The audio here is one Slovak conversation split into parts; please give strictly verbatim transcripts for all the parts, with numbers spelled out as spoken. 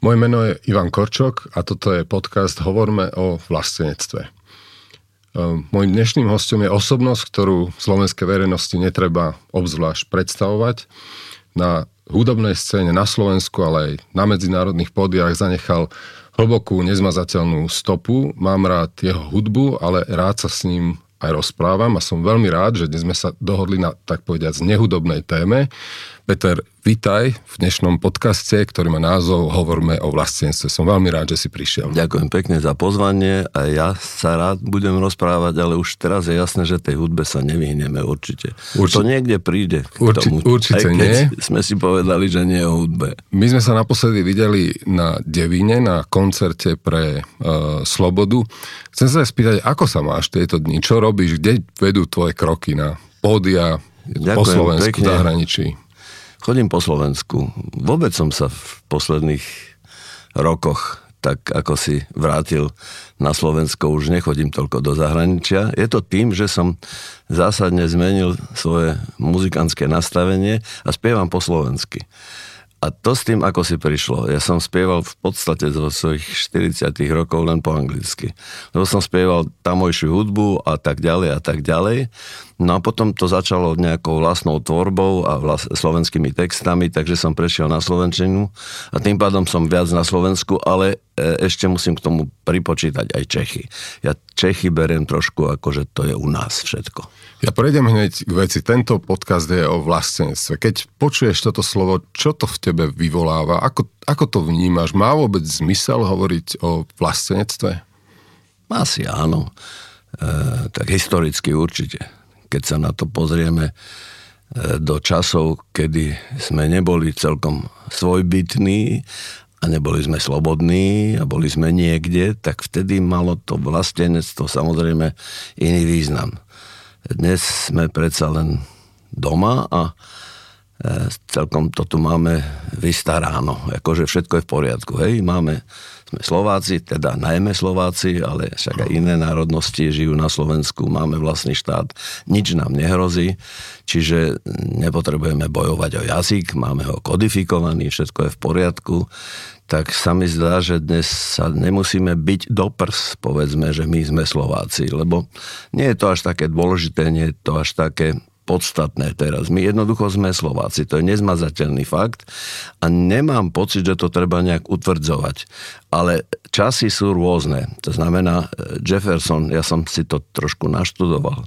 Moje meno je Ivan Korčok a toto je podcast Hovorme o vlastenectve. Mojím dnešným hostom je osobnosť, ktorú v slovenskej verejnosti netreba obzvlášť predstavovať. Na hudobnej scéne na Slovensku, ale aj na medzinárodných pódiach zanechal hlbokú, nezmazateľnú stopu. Mám rád jeho hudbu, ale rád sa s ním aj rozprávam a som veľmi rád, že dnes sme sa dohodli na, tak povediať, nehudobnej téme. Peter, vitaj v dnešnom podcaste, ktorý má názov Hovorme o vlastenectve. Som veľmi rád, že si prišiel. Ďakujem pekne za pozvanie a ja sa rád budem rozprávať, ale už teraz je jasné, že tej hudbe sa nevyhneme určite. určite. To niekde príde k urči, tomu. Určite aj keď nie. Sme si povedali, že nie o hudbe. My sme sa naposledy videli na Devine, na koncerte pre uh, Slobodu. Chcem sa spýtať, ako sa máš tieto dni? Čo robíš? Kde vedú tvoje kroky na pódia po Slovensku, v zahraničí? Chodím po Slovensku. Vôbec som sa v posledných rokoch, tak ako si vrátil na Slovensko, už nechodím toľko do zahraničia. Je to tým, že som zásadne zmenil svoje muzikantské nastavenie a spievam po slovensky. A to s tým, ako si prišlo. Ja som spieval v podstate zo svojich štyridsiatych rokov len po anglicky. Lebo som spieval tamojšiu hudbu a tak ďalej a tak ďalej. No a potom to začalo nejakou vlastnou tvorbou a vlas- slovenskými textami, takže som prešiel na slovenčinu a tým pádom som viac na Slovensku, ale ešte musím k tomu pripočítať aj Čechy. Ja Čechy beriem trošku ako, že to je u nás všetko. Ja prejdem hneď k veci. Tento podcast je o vlastenectve. Keď počuješ toto slovo, čo to v tebe vyvoláva? Ako, ako to vnímaš? Má vôbec zmysel hovoriť o vlastenectve? Asi áno. E, tak historicky určite. Keď sa na to pozrieme e, do časov, kedy sme neboli celkom svojbytní, a neboli sme slobodní a boli sme niekde, tak vtedy malo to vlastenectvo samozrejme iný význam. Dnes sme predsa len doma a celkom to tu máme vystaráno. Akože všetko je v poriadku. Hej, máme, sme Slováci, teda najmä Slováci, ale však aj iné národnosti žijú na Slovensku, máme vlastný štát, nič nám nehrozí, čiže nepotrebujeme bojovať o jazyk, máme ho kodifikovaný, všetko je v poriadku, tak sa mi zdá, že dnes sa nemusíme byť do prs, povedzme, že my sme Slováci, lebo nie je to až také dôležité, nie je to až také podstatné teraz. My jednoducho sme Slováci. To je nezmazateľný fakt a nemám pocit, že to treba nejak utvrdzovať. Ale časy sú rôzne. To znamená, Jefferson, ja som si to trošku naštudoval,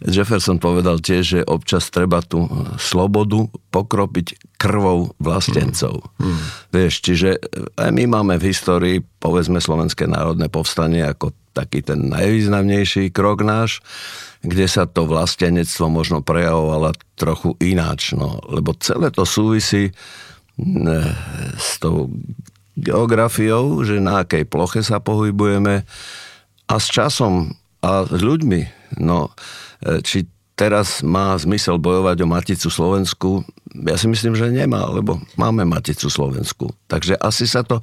Jefferson povedal tiež, že občas treba tú slobodu pokropiť krvou vlastencov. Hmm. Hmm. Vieš, čiže aj my máme v histórii, povedzme, Slovenské národné povstanie ako taký ten najvýznamnejší krok náš, kde sa to vlastenectvo možno prejavovalo trochu ináč, no, lebo celé to súvisí s tou geografiou, že na akej ploche sa pohybujeme a s časom a s ľuďmi. No, či teraz má zmysel bojovať o Maticu Slovensku? Ja si myslím, že nemá, lebo máme Maticu Slovensku. Takže asi sa to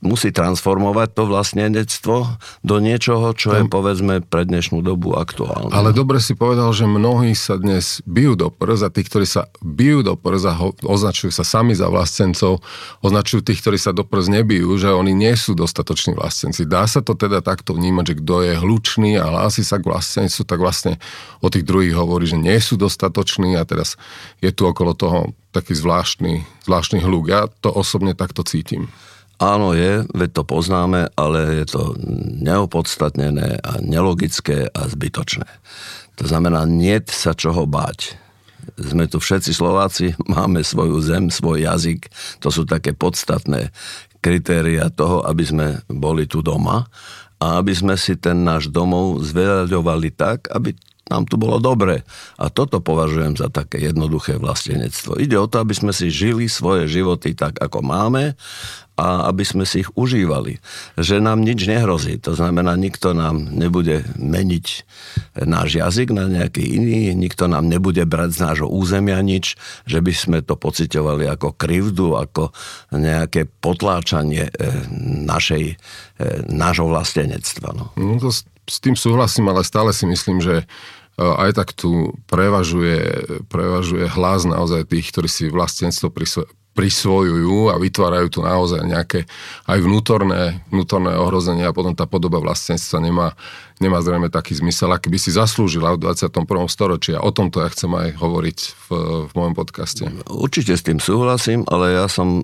musí transformovať to vlastenectvo do niečoho, čo je, povedzme, pre dnešnú dobu aktuálne. Ale dobre si povedal, že mnohí sa dnes bijú do prsa, tí, ktorí sa bijú do prsa, označujú sa sami za vlastencov, označujú tých, ktorí sa do prsa nebijú, že oni nie sú dostatoční vlastenci. Dá sa to teda takto vnímať, že kto je hlučný a hlási sa k vlastencu, tak vlastne o tých druhých hovorí, že nie sú dostatoční a teraz je tu okolo toho taký zvláštny, zvláštny hluk. Ja to osobne takto cítim. Áno, je, veď to poznáme, ale je to neopodstatnené a nelogické a zbytočné. To znamená, niet sa čoho báť. Sme tu všetci Slováci, máme svoju zem, svoj jazyk. To sú také podstatné kritéria toho, aby sme boli tu doma a aby sme si ten náš domov zveľaďovali tak, aby nám tu bolo dobre. A toto považujem za také jednoduché vlastenectvo. Ide o to, aby sme si žili svoje životy tak, ako máme a aby sme si ich užívali. Že nám nič nehrozí. To znamená, nikto nám nebude meniť náš jazyk na nejaký iný, nikto nám nebude brať z nášho územia nič, že by sme to pociťovali ako krivdu, ako nejaké potláčanie našej, nášho vlastenectva. No. No to s, s tým súhlasím, ale stále si myslím, že aj tak tu prevažuje, prevažuje hlas naozaj tých, ktorí si vlastenstvo prisvojujú a vytvárajú tu naozaj nejaké aj vnútorné, vnútorné ohrozenie a potom tá podoba vlastenstva nemá, nemá zrejme taký zmysel, aký by si zaslúžila v dvadsiatom prvom storočí. A o tomto ja chcem aj hovoriť v, v mojom podcaste. Určite s tým súhlasím, ale ja som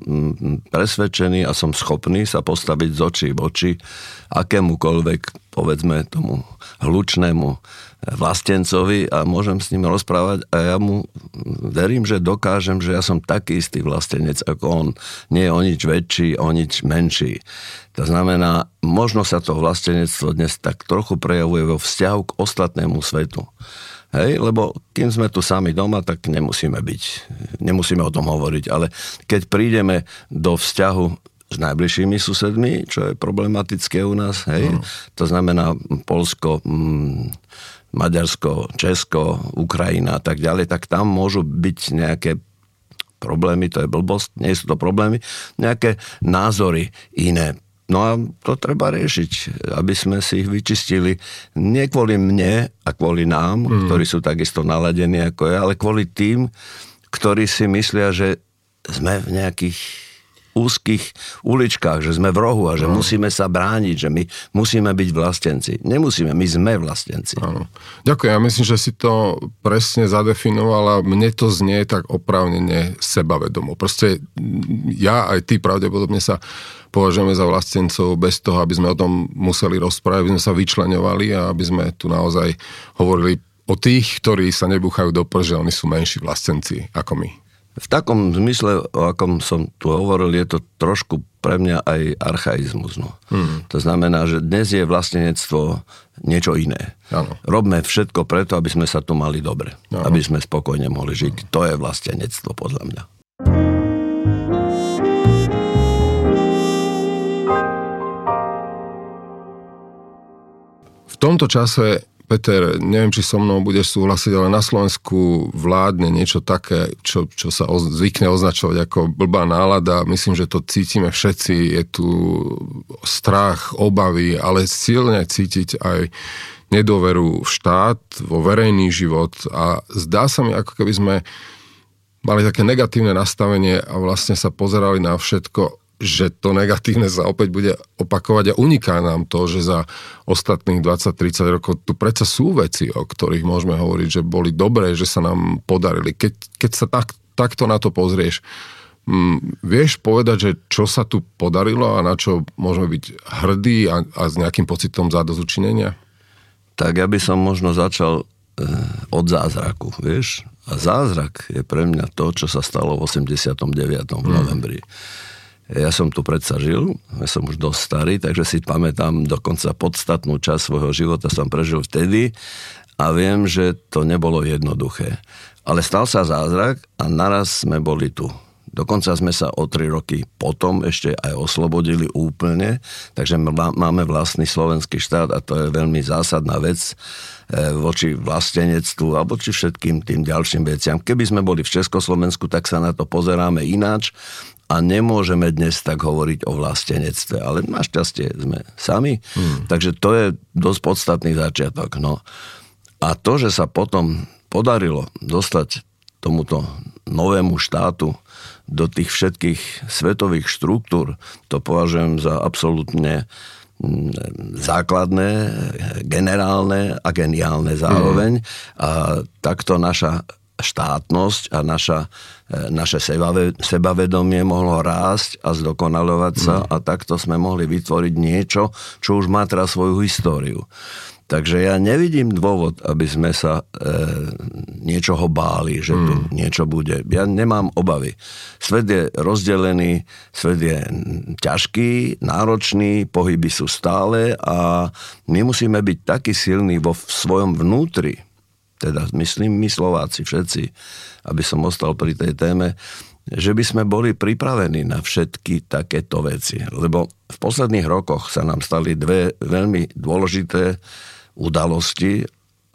presvedčený a som schopný sa postaviť z očí v oči akémukoľvek, povedzme tomu hlučnému vlastencovi a môžem s ním rozprávať a ja mu verím, že dokážem, že ja som taký istý vlastenec ako on. Nie je o nič väčší, o nič menší. To znamená, možno sa to vlastenectvo dnes tak trochu prejavuje vo vzťahu k ostatnému svetu. Hej, lebo kým sme tu sami doma, tak nemusíme byť, nemusíme o tom hovoriť, ale keď prídeme do vzťahu s najbližšími susedmi, čo je problematické u nás, hej. Mm. To znamená Poľsko, Maďarsko, Česko, Ukrajina a tak ďalej, tak tam môžu byť nejaké problémy, to je blbosť, nie sú to problémy, nejaké názory iné. No a to treba riešiť, aby sme si ich vyčistili. Nie kvôli mne a kvôli nám, mm. ktorí sú takisto naladení ako ja, ale kvôli tým, ktorí si myslia, že sme v nejakých úzkých uličkách, že sme v rohu a že no. musíme sa brániť, že my musíme byť vlastenci. Nemusíme, my sme vlastenci. Áno. Ďakujem, ja myslím, že si to presne zadefinovala. Mne to znie tak oprávnene sebavedomo. Proste ja aj ty pravdepodobne sa považujeme za vlastencov bez toho, aby sme o tom museli rozprávať, aby sme sa vyčleňovali a aby sme tu naozaj hovorili o tých, ktorí sa nebúchajú do prže, oni sú menší vlastenci ako my. V takom zmysle, o akom som tu hovoril, je to trošku pre mňa aj archaizmus. No. Hmm. To znamená, že dnes je vlastenectvo niečo iné. Ano. Robme všetko preto, aby sme sa tu mali dobre. Ano. Aby sme spokojne mohli žiť. Ano. To je vlastenectvo, podľa mňa. V tomto čase, Peter, neviem, či so mnou budeš súhlasiť, ale na Slovensku vládne niečo také, čo, čo sa oz, zvykne označovať ako blbá nálada. Myslím, že to cítime všetci. Je tu strach, obavy, ale silne cítiť aj nedôveru v štát, vo verejný život. A zdá sa mi, ako keby sme mali také negatívne nastavenie a vlastne sa pozerali na všetko, že to negatívne sa opäť bude opakovať a uniká nám to, že za ostatných dvadsať tridsať rokov tu predsa sú veci, o ktorých môžeme hovoriť, že boli dobré, že sa nám podarili. Keď, keď sa tak, takto na to pozrieš, mm, vieš povedať, že čo sa tu podarilo a na čo môžeme byť hrdí a, a s nejakým pocitom zadozučinenia? Tak ja by som možno začal eh, od zázraku, vieš? A zázrak je pre mňa to, čo sa stalo v osemdesiatom deviatom v novembri. Hmm. Ja som tu predsa žil, ja som už dosť starý, takže si pamätám dokonca podstatnú časť svojho života som prežil vtedy a viem, že to nebolo jednoduché. Ale stal sa zázrak a naraz sme boli tu. Dokonca sme sa o tri roky potom ešte aj oslobodili úplne, takže máme vlastný slovenský štát a to je veľmi zásadná vec voči vlastenectvu a voči všetkým tým ďalším veciam. Keby sme boli v Československu, tak sa na to pozeráme ináč, a nemôžeme dnes tak hovoriť o vlastenectve, ale našťastie sme sami, hmm. takže to je dosť podstatný začiatok. No. A to, že sa potom podarilo dostať tomuto novému štátu do tých všetkých svetových štruktúr, to považujem za absolútne základné, generálne a geniálne zároveň. Hmm. A takto naša štátnosť a naša, naše sebavedomie mohlo rásť a zdokonalovať sa mm. a takto sme mohli vytvoriť niečo, čo už má teraz svoju históriu. Takže ja nevidím dôvod, aby sme sa e, niečoho báli, že tu mm. niečo bude. Ja nemám obavy. Svet je rozdelený, svet je ťažký, náročný, pohyby sú stále a my musíme byť takí silní vo svojom vnútri, teda myslím my Slováci všetci, aby som ostal pri tej téme, že by sme boli pripravení na všetky takéto veci. Lebo v posledných rokoch sa nám stali dve veľmi dôležité udalosti,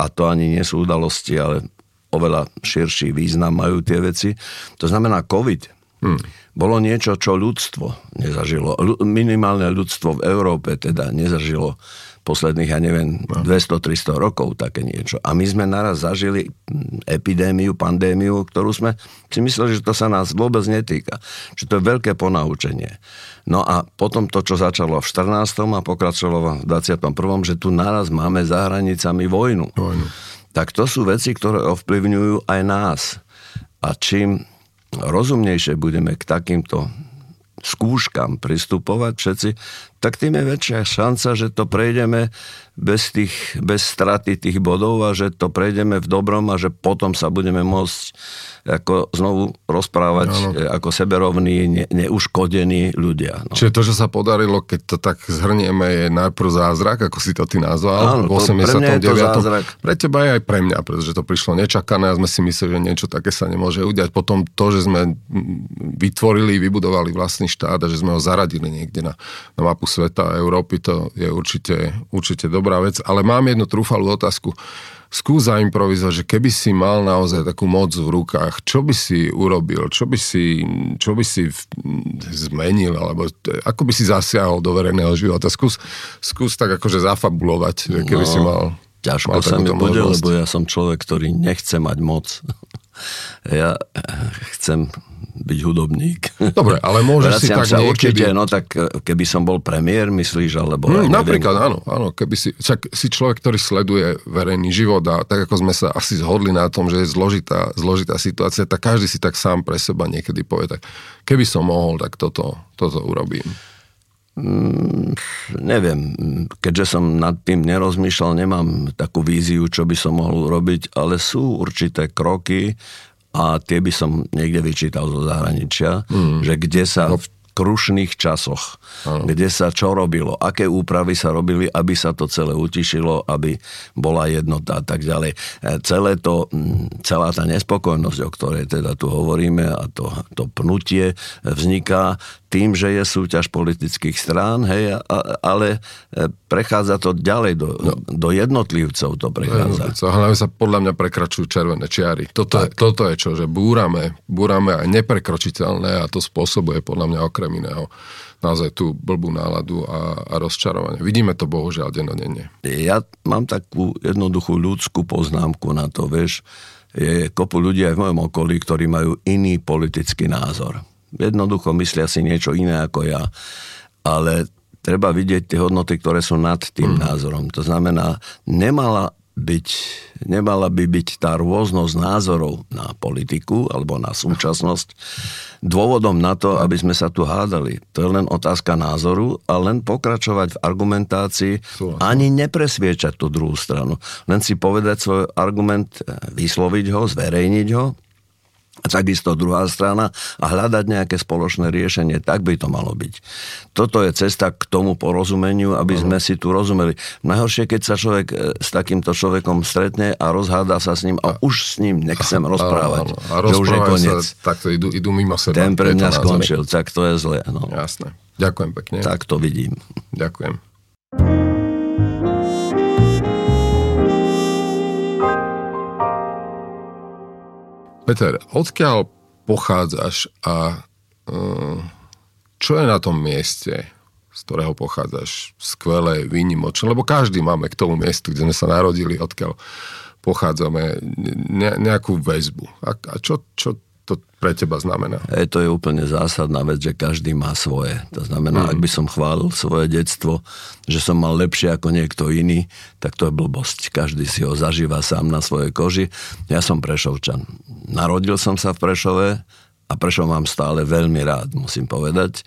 a to ani nie sú udalosti, ale oveľa širší význam majú tie veci. To znamená COVID. Hmm. Bolo niečo, čo ľudstvo nezažilo. Minimálne ľudstvo v Európe teda nezažilo po posledných, ja neviem, dvesto tristo rokov také niečo. A my sme naraz zažili epidémiu, pandémiu, ktorú sme si mysleli, že to sa nás vôbec netýka. Čiže to je veľké ponaučenie. No a potom to, čo začalo v štrnástom a pokračovalo v dvadsiatom prvom že tu naraz máme za hranicami vojnu. Vojnu. Tak to sú veci, ktoré ovplyvňujú aj nás. A čím rozumnejšie budeme k takýmto skúškam pristupovať všetci, tak tým je väčšia šanca, že to prejdeme bez tých, bez straty tých bodov a že to prejdeme v dobrom a že potom sa budeme môcť ako znovu rozprávať no, ako seberovní, ne, neuškodení ľudia. No. Čiže to, že sa podarilo, keď to tak zhrnieme, je najprv zázrak, ako si to ty nazval. Áno, v osemdesiatom deviatom Pre mňa je to zázrak. Pre teba je aj pre mňa, pretože to prišlo nečakané a sme si mysleli, že niečo také sa nemôže udiať. Potom to, že sme vytvorili, vybudovali vlastný štát a že sme ho zaradili niekde na, na mapu sveta a Európy, to je určite, určite dobrá vec, ale mám jednu trúfalú otázku. Skús zaimprovizovať, že keby si mal naozaj takú moc v rukách, čo by si urobil, čo by si, čo by si zmenil, alebo ako by si zasiahol do verejného života? Skús, skús tak akože zafabulovať, že keby no, si mal... Ťažko mal sa mi bude, možnosť. Lebo ja som človek, ktorý nechce mať moc. Ja chcem byť hudobník. Dobre, ale môžeš si tak niekedy... Určite, no tak keby som bol premiér, myslíš, alebo... Hmm, napríklad, áno, áno, keby si... Však si človek, ktorý sleduje verejný život a tak ako sme sa asi zhodli na tom, že je zložitá, zložitá situácia, tak každý si tak sám pre seba niekedy povie, tak keby som mohol, tak toto, toto urobím. Mm, neviem, keďže som nad tým nerozmýšľal, nemám takú víziu, čo by som mohol urobiť, ale sú určité kroky a tie by som niekde vyčítal zo zahraničia, mm. že kde sa v krušných časoch, ano. Kde sa čo robilo, aké úpravy sa robili, aby sa to celé utišilo, aby bola jednota a tak ďalej. Celé to, celá tá nespokojnosť, o ktorej teda tu hovoríme a to, to pnutie vzniká tým, že je súťaž politických strán, hej, ale prechádza to ďalej do, no. do jednotlivcov, to prechádza. A hlavne sa podľa mňa prekračujú červené čiary. Toto je, toto je čo, že búrame, búrame aj neprekročiteľné a to spôsobuje podľa mňa okrem iného naozaj tú blbú náladu a, a rozčarovanie. Vidíme to bohužiaľ denodenne. Ja mám takú jednoduchú ľudskú poznámku na to, vieš, je kopu ľudí aj v mojom okolí, ktorí majú iný politický názor. Jednoducho myslia si niečo iné ako ja. Ale treba vidieť tie hodnoty, ktoré sú nad tým mm. názorom. To znamená, nemala byť, nemala by byť tá rôznosť názorov na politiku alebo na súčasnosť dôvodom na to, aby sme sa tu hádali. To je len otázka názoru a len pokračovať v argumentácii, ani nepresviečať tú druhú stranu. Len si povedať svoj argument, vysloviť ho, zverejniť ho. A takisto druhá strana a hľadať nejaké spoločné riešenie, tak by to malo byť. Toto je cesta k tomu porozumeniu, aby uh-huh. sme si tu rozumeli. Najhoršie, keď sa človek s takýmto človekom stretne a rozhádá sa s ním a, a už s ním nechcem a, rozprávať. A, a, a, a že už je koniec. Takto idú, idú mimo seba. Ten pre mňa skončil, tak to je zle. No. Jasné. Ďakujem pekne. Tak to vidím. Ďakujem. Peter, odkiaľ pochádzaš a uh, čo je na tom mieste, z ktorého pochádzaš? Skvelé, výnimočné, lebo každý máme k tomu miestu, kde sme sa narodili, odkiaľ pochádzame, ne, nejakú väzbu. A, a čo, čo to pre teba znamená? E, to je úplne zásadná vec, že každý má svoje. To znamená, mm. ak by som chválil svoje detstvo, že som mal lepšie ako niekto iný, tak to je blbosť. Každý si ho zažíva sám na svojej koži. Ja som Prešovčan. Narodil som sa v Prešove a Prešov mám stále veľmi rád, musím povedať.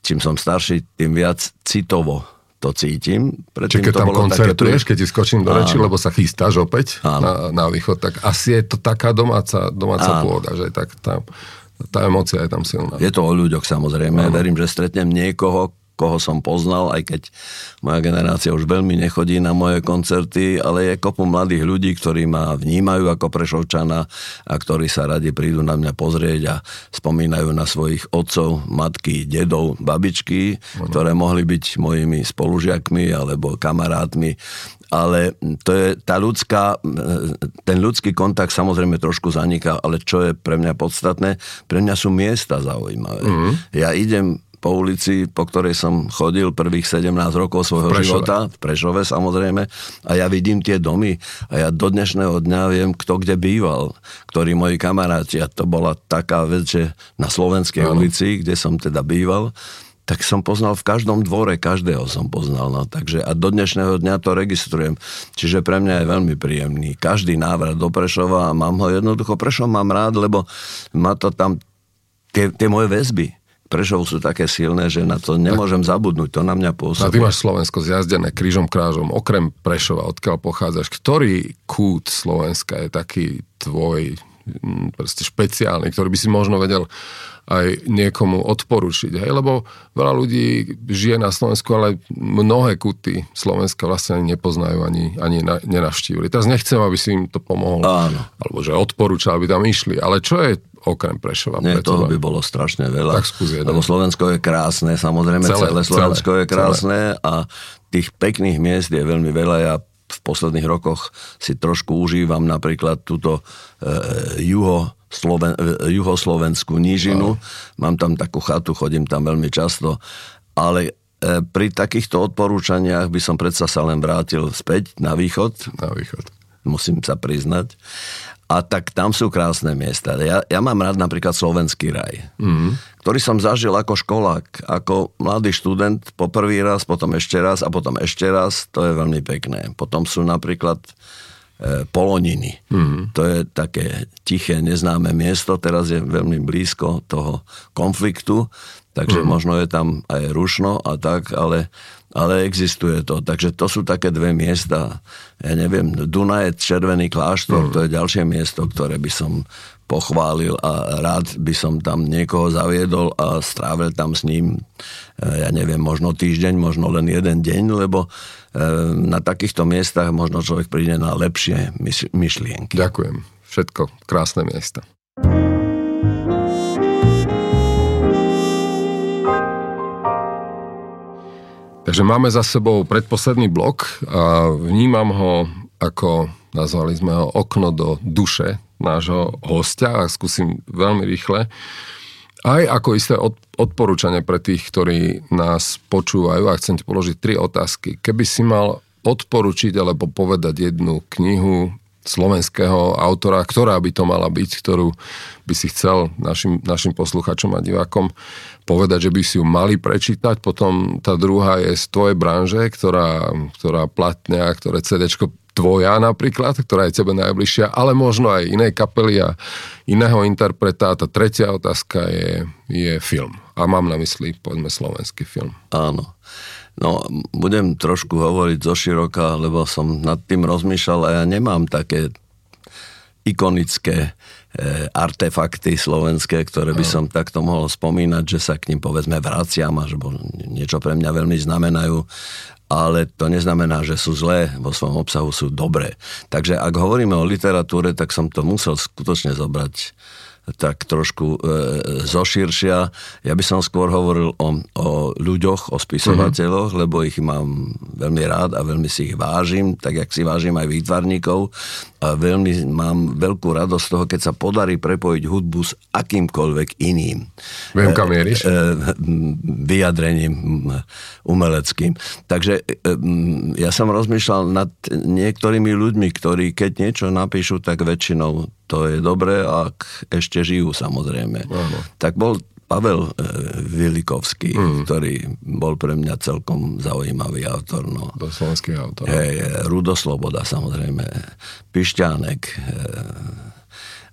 Čím som starší, tým viac citovo to cítim. Čiže keď tam koncertuješ, keď ti skočím do reči, lebo sa chystáš opäť na, na východ, tak asi je to taká domáca, domáca pôda, že tak tá, tá emócia je tam silná. Je to o ľuďoch samozrejme. Áno. Verím, že stretnem niekoho, koho som poznal, aj keď moja generácia už veľmi nechodí na moje koncerty, ale je kopu mladých ľudí, ktorí ma vnímajú ako Prešovčana a ktorí sa radi prídu na mňa pozrieť a spomínajú na svojich otcov, matky, dedov, babičky, ano. Ktoré mohli byť mojimi spolužiakmi alebo kamarátmi. Ale to je tá ľudská, ten ľudský kontakt samozrejme trošku zaniká, ale čo je pre mňa podstatné, pre mňa sú miesta zaujímavé. Mm-hmm. Ja idem po ulici, po ktorej som chodil prvých sedemnásť rokov svojho v života, v Prešove samozrejme, a ja vidím tie domy a ja do dnešného dňa viem, kto kde býval, ktorí moji kamaráti, a to bola taká vec, že na Slovenskej ano. ulici, kde som teda býval, tak som poznal v každom dvore, každého som poznal, no, takže a do dnešného dňa to registrujem, čiže pre mňa je veľmi príjemný každý návrat do Prešova a mám ho jednoducho, Prešov mám rád, lebo má to tam tie, tie moje väzby. Prešov sú také silné, že na to nemôžem tak zabudnúť, to na mňa pôsobí. A ty máš Slovensko zjazdené krížom krážom, okrem Prešova, odkiaľ pochádzaš, ktorý kút Slovenska je taký tvoj proste špeciálny, ktorý by si možno vedel aj niekomu odporučiť. Hej? Lebo veľa ľudí žije na Slovensku, ale mnohé kuty Slovenska vlastne nepoznajú ani, ani na, nenavštívili. Teraz nechcem, aby si im to pomohol. Áno. Alebo že odporúčal, aby tam išli. Ale čo je okrem Prešova? Nie, toho by bolo strašne veľa. Tak skúsi. Lebo Slovensko je krásne, samozrejme. Celé, celé Slovensko celé, je krásne celé. A tých pekných miest je veľmi veľa. Ja v posledných rokoch si trošku užívam napríklad túto e, juho Sloven, e, Juhoslovenskú nížinu. Aj. Mám tam takú chatu, chodím tam veľmi často, ale e, pri takýchto odporúčaniach by som predsa sa len vrátil späť na východ. Na východ. Musím sa priznať. A tak tam sú krásne miesta. Ja, ja mám rád napríklad Slovenský raj, mm. ktorý som zažil ako školák, ako mladý študent po prvý raz, potom ešte raz a potom ešte raz. To je veľmi pekné. Potom sú napríklad e, Poloniny. Mm. To je také tiché, neznáme miesto. Teraz je veľmi blízko toho konfliktu, takže mm. možno je tam aj rušno a tak, ale... ale existuje to. Takže to sú také dve miesta. Ja neviem, Dunajec, Červený kláštor, mm. to je ďalšie miesto, ktoré by som pochválil a rád by som tam niekoho zaviedol a strávil tam s ním, ja neviem, možno týždeň, možno len jeden deň, lebo na takýchto miestach možno človek príde na lepšie myšlienky. Ďakujem. Všetko krásne miesta. Takže máme za sebou predposledný blok a vnímam ho ako, nazvali sme ho, okno do duše nášho hostia a skúsim veľmi rýchle. Aj ako isté odporúčanie pre tých, ktorí nás počúvajú a chcem ti položiť tri otázky. Keby si mal odporučiť alebo povedať jednu knihu slovenského autora, ktorá by to mala byť, ktorú by si chcel našim, našim posluchačom a divákom povedať, že by si ju mali prečítať. Potom tá druhá je z tvojej branže, ktorá, ktorá platňa, ktoré cédečko tvoja napríklad, ktorá je tebe najbližšia, ale možno aj inej kapely a iného interpreta. Tá tretia otázka je, je film. A mám na mysli, povedzme, slovenský film. Áno. No, budem trošku hovoriť zoširoka, lebo som nad tým rozmýšľal a ja nemám také ikonické e, artefakty slovenské, ktoré by som takto mohol spomínať, že sa k nim povedzme vraciam, alebo niečo pre mňa veľmi znamenajú, ale to neznamená, že sú zlé, vo svojom obsahu sú dobré. Takže ak hovoríme o literatúre, tak som to musel skutočne zobrať tak trošku e, zoširšia. Ja by som skôr hovoril o, o ľuďoch, o spisovateľoch, lebo ich mám veľmi rád a veľmi si ich vážim, tak jak si vážim aj výtvarníkov. A veľmi mám veľkú radosť z toho, keď sa podarí prepojiť hudbu s akýmkoľvek iným. Viem, kam mieríš? E, e, vyjadrením umeleckým. Takže e, ja som rozmýšľal nad niektorými ľuďmi, ktorí keď niečo napíšu, tak väčšinou to je dobré, ak ešte žijú, samozrejme. Áno. Tak bol Pavel Vilikovský, mm. ktorý bol pre mňa celkom zaujímavý autor. No. To slovenský autor. Hej, Rudo Sloboda, samozrejme. Pišťánek.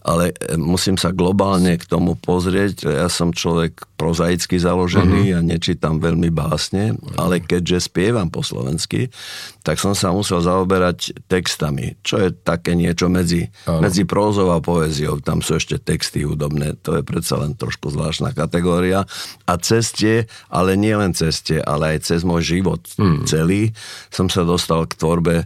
Ale musím sa globálne k tomu pozrieť. Ja som človek prozaicky založený, mm-hmm. ja nečítam veľmi básne, ale keďže spievam po slovensky, tak som sa musel zaoberať textami, čo je také niečo medzi, medzi prózou a poéziou. Tam sú ešte texty hudobné, to je predsa len trošku zvláštna kategória. A cez tie, ale nie len cez tie, ale aj cez môj život mm. celý, som sa dostal k tvorbe e,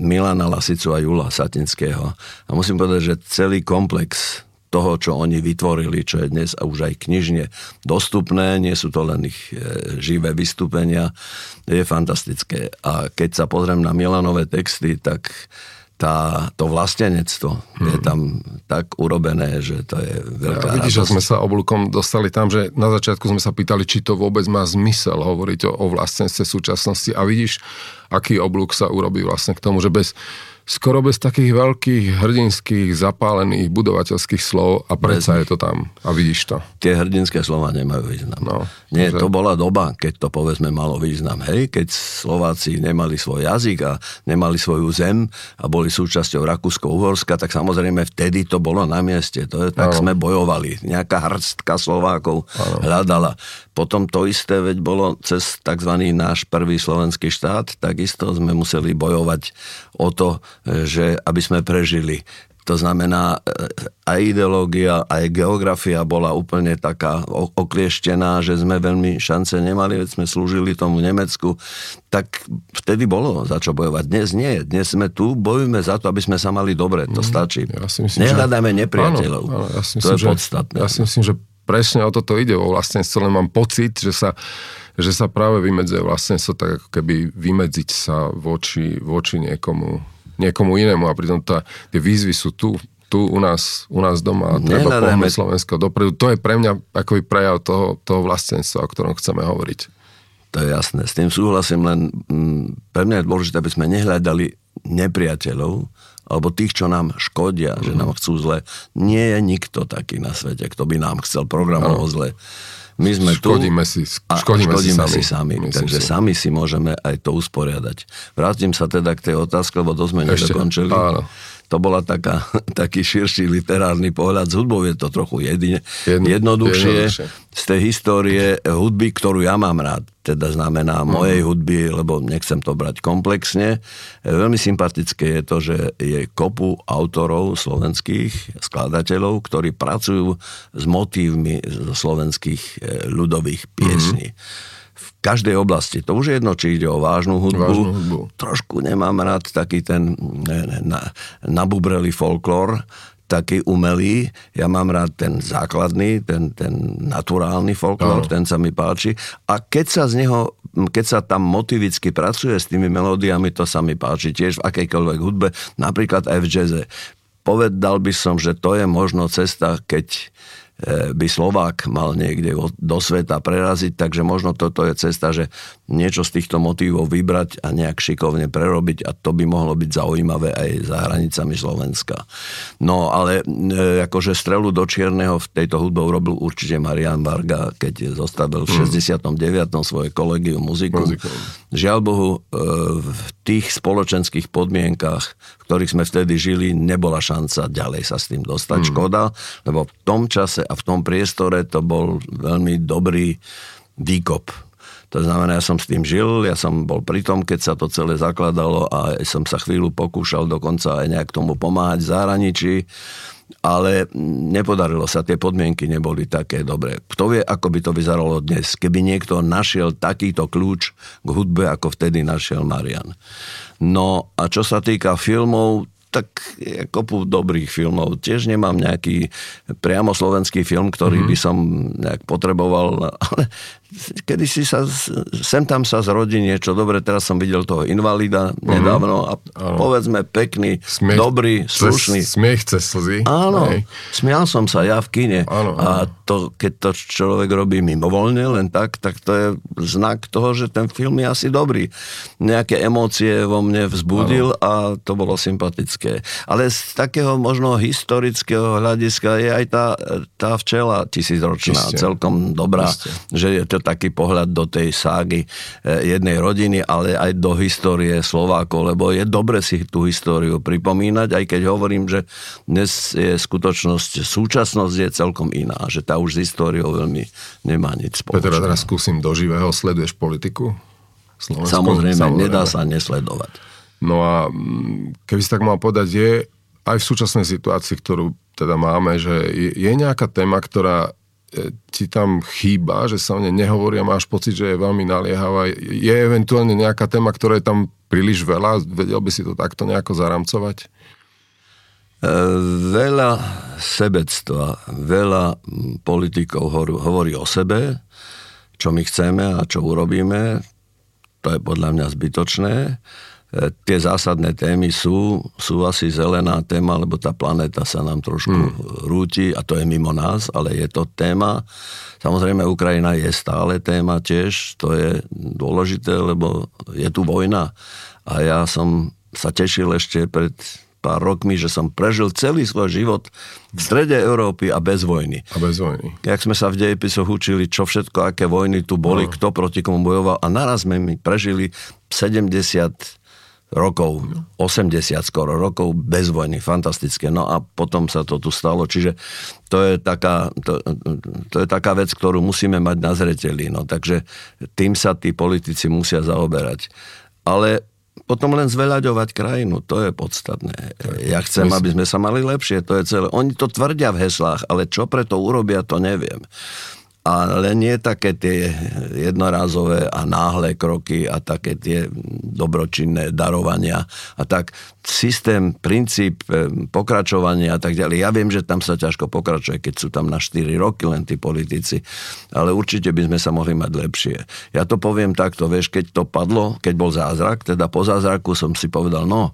Milana Lasicu a Júla Satinského. A musím povedať, že celý celý komplex toho, čo oni vytvorili, čo je dnes a už aj knižne dostupné, nie sú to len ich živé vystúpenia, je fantastické. A keď sa pozriem na Milanové texty, tak tá, to vlastenectvo hmm. je tam tak urobené, že to je veľká ja, vidíš, že sme sa oblúkom dostali tam, že na začiatku sme sa pýtali, či to vôbec má zmysel hovoriť o, o vlastenectve súčasnosti a vidíš, aký oblúk sa urobí vlastne k tomu, že bez skoro bez takých veľkých hrdinských, zapálených, budovateľských slov a predsa bez... je to tam. A vidíš to. Tie hrdinské slova nemajú význam. No, Nie, že... to bola doba, keď to povedzme malo význam. Hej, keď Slováci nemali svoj jazyk a nemali svoju zem a boli súčasťou Rakúsko-Uhorska, tak samozrejme vtedy to bolo na mieste. To je, tak ano. Sme bojovali. Nejaká hrstka Slovákov ano. Hľadala. Potom to isté, veď bolo cez takzvaný náš prvý slovenský štát, takisto sme museli bojovať o to, že aby sme prežili. To znamená, aj ideológia, aj geografia bola úplne taká oklieštená, že sme veľmi šance nemali, veď sme slúžili tomu Nemecku. Tak vtedy bolo za čo bojovať. Dnes nie. Dnes sme tu, bojujeme za to, aby sme sa mali dobre. To stačí. Ja nehľadáme že... nepriateľov. Áno, áno, ja myslím, to je že... podstatné. Ja si myslím, že presne o toto ide. O vlastnenstvo len mám pocit, že sa že sa práve vymedzuje vlastnenstvo tak ako keby vymedziť sa voči, voči niekomu niekomu inému a pritom tá, tie výzvy sú tu, tu u nás, u nás doma a treba pohnúť Slovensko dopredu. To je pre mňa akoby prejav toho, toho vlastenstva, o ktorom chceme hovoriť. To je jasné, s tým súhlasím, len m, pre mňa je dôležité, aby sme nehľadali nepriateľov alebo tých, čo nám škodia, mm. že nám chcú zle. Nie je nikto taký na svete, kto by nám chcel programovo ano. Zle. My sme škodíme tu si, škodíme a škodíme si sami. Si sami. Takže si. Sami si môžeme aj to usporiadať. Vrátim sa teda k tej otázke, lebo to sme nedokončili. Áno. To bola taká, taký širší literárny pohľad. S hudbou je to trochu jedine, Jedno, jednoduchšie. Jednoduchšie. Z tej histórie hudby, ktorú ja mám rád, teda znamená mm. mojej hudby, lebo nechcem to brať komplexne. Veľmi sympatické je to, že je kopu autorov slovenských, skladateľov, ktorí pracujú s motívmi slovenských ľudových piesní. Mm. každej oblasti. To už je jedno, či ide o vážnu hudbu. Vážnu hudbu. Trošku nemám rád taký ten nabubrelý folklór, taký umelý. Ja mám rád ten základný, ten, ten naturálny folklór, ten sa mi páči. A keď sa z neho, keď sa tam motivicky pracuje s tými melódiami, to sa mi páči tiež v akejkoľvek hudbe, napríklad aj v jazze. Povedal by som, že to je možno cesta, keď by Slovák mal niekde do sveta preraziť, takže možno toto je cesta, že niečo z týchto motívov vybrať a nejak šikovne prerobiť a to by mohlo byť zaujímavé aj za hranicami Slovenska. No ale e, akože strelu do čierneho v tejto hudbe urobil určite Marián Varga, keď zostavil v šesťdesiatom deviatom svoje kolegium muziku. Žiaľ Bohu, e, v tých spoločenských podmienkach, v ktorých sme vtedy žili, nebola šanca ďalej sa s tým dostať. Mm. Škoda, lebo v tom čase a v tom priestore to bol veľmi dobrý výkop. To znamená, ja som s tým žil, ja som bol pri tom, keď sa to celé zakladalo a som sa chvíľu pokúšal dokonca aj nejak tomu pomáhať v zahraničí, ale nepodarilo sa, tie podmienky neboli také dobré. Kto vie, ako by to vyzeralo dnes, keby niekto našiel takýto kľúč k hudbe, ako vtedy našiel Marian. No a čo sa týka filmov, tak je kopu dobrých filmov. Tiež nemám nejaký priamo slovenský film, ktorý mm-hmm. by som nejak potreboval, ale kedy si sa, sem tam sa zrodí niečo dobre, teraz som videl toho Invalida mm-hmm. nedávno a Áno. povedzme pekný, smiech, dobrý, slušný. Cez, smiech cez slzy. Áno, Hej. smial som sa ja v kine Áno, a to, keď to človek robí mimovoľne, len tak, tak to je znak toho, že ten film je asi dobrý. Nejaké emócie vo mne vzbudil Áno. a to bolo sympatické. Ale z takého možno historického hľadiska je aj tá, tá včela tisícročná, Čiste. Celkom dobrá, Čiste. Že je to taký pohľad do tej ságy jednej rodiny, ale aj do histórie Slovákov, lebo je dobre si tú históriu pripomínať, aj keď hovorím, že dnes je skutočnosť, súčasnosť je celkom iná, že tá už s históriou veľmi nemá nič spoločného. Peter, teraz skúsim do živého, sleduješ politiku? Slovensku? Samozrejme, Samozrejme, nedá sa nesledovať. No a keby si tak mal povedať, je aj v súčasnej situácii, ktorú teda máme, že je nejaká téma, ktorá ti tam chýba, že sa o nej nehovorí a máš pocit, že je veľmi naliehavá. Je eventuálne nejaká téma, ktorá je tam príliš veľa? Vedel by si to takto nejako zaramcovať? Veľa sebectva, veľa politikov hovorí o sebe, čo my chceme a čo urobíme. To je podľa mňa zbytočné. tie zásadné témy sú, sú asi zelená téma, lebo tá planéta sa nám trošku mm. rúti a to je mimo nás, ale je to téma. Samozrejme, Ukrajina je stále téma tiež, to je dôležité, lebo je tu vojna a ja som sa tešil ešte pred pár rokmi, že som prežil celý svoj život v strede Európy a bez vojny. A bez vojny. Jak sme sa v dejepisoch učili, čo všetko, aké vojny tu boli, no. kto proti komu bojoval a naraz sme my prežili sedemdesiat rokov, osemdesiat skoro rokov bez vojny, fantastické. No a potom sa to tu stalo, čiže to je taká, to, to je taká vec, ktorú musíme mať na zreteli. No, takže tým sa tí politici musia zaoberať. Ale potom len zveľaďovať krajinu, to je podstatné. Ja chcem, aby sme sa mali lepšie, to je celé. Oni to tvrdia v heslách, ale čo preto urobia, to neviem. A len nie také tie jednorázové a náhle kroky a také tie dobročinné darovania a tak systém, princíp pokračovania a tak ďalej. Ja viem, že tam sa ťažko pokračuje, keď sú tam na štyri roky len tí politici, ale určite by sme sa mohli mať lepšie. Ja to poviem takto, vieš, keď to padlo, keď bol zázrak, teda po zázraku som si povedal, no,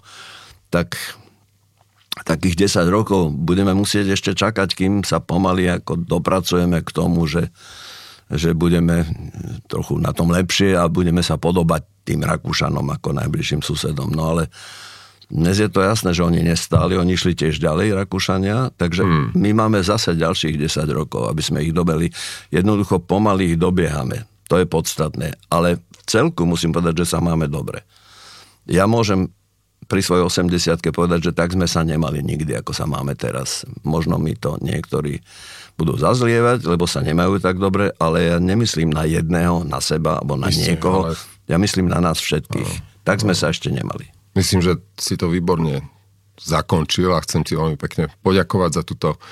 tak takých desať rokov budeme musieť ešte čakať, kým sa pomaly ako dopracujeme k tomu, že, že budeme trochu na tom lepšie a budeme sa podobať tým Rakúšanom ako najbližším susedom. No ale dnes je to jasné, že oni nestáli, oni išli tiež ďalej Rakúšania, takže hmm. my máme zase ďalších desať rokov, aby sme ich dobeli. Jednoducho pomaly ich dobiehame. To je podstatné. Ale v celku musím povedať, že sa máme dobre. Ja môžem pri svojej osemdesiatke povedať, že tak sme sa nemali nikdy, ako sa máme teraz. Možno mi to niektorí budú zazlievať, lebo sa nemajú tak dobre, ale ja nemyslím na jedného, na seba, alebo na Myslím, niekoho. Ale... Ja myslím na nás všetkých. Ano. Tak sme ano. sa ešte nemali. Myslím, že si to výborne zakončil a chcem ti veľmi pekne poďakovať za túto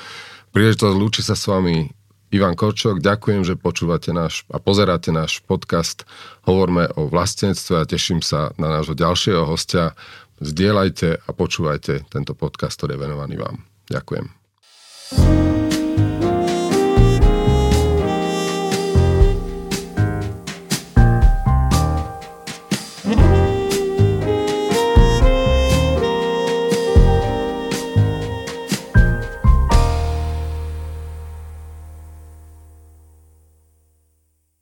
príležitosť. Lúči sa s vami Ivan Korčok, ďakujem, že počúvate náš a pozeráte náš podcast Hovorme o vlastenectve a teším sa na nášho ďalšieho hostia. Zdieľajte a počúvajte tento podcast, ktorý je venovaný vám. Ďakujem.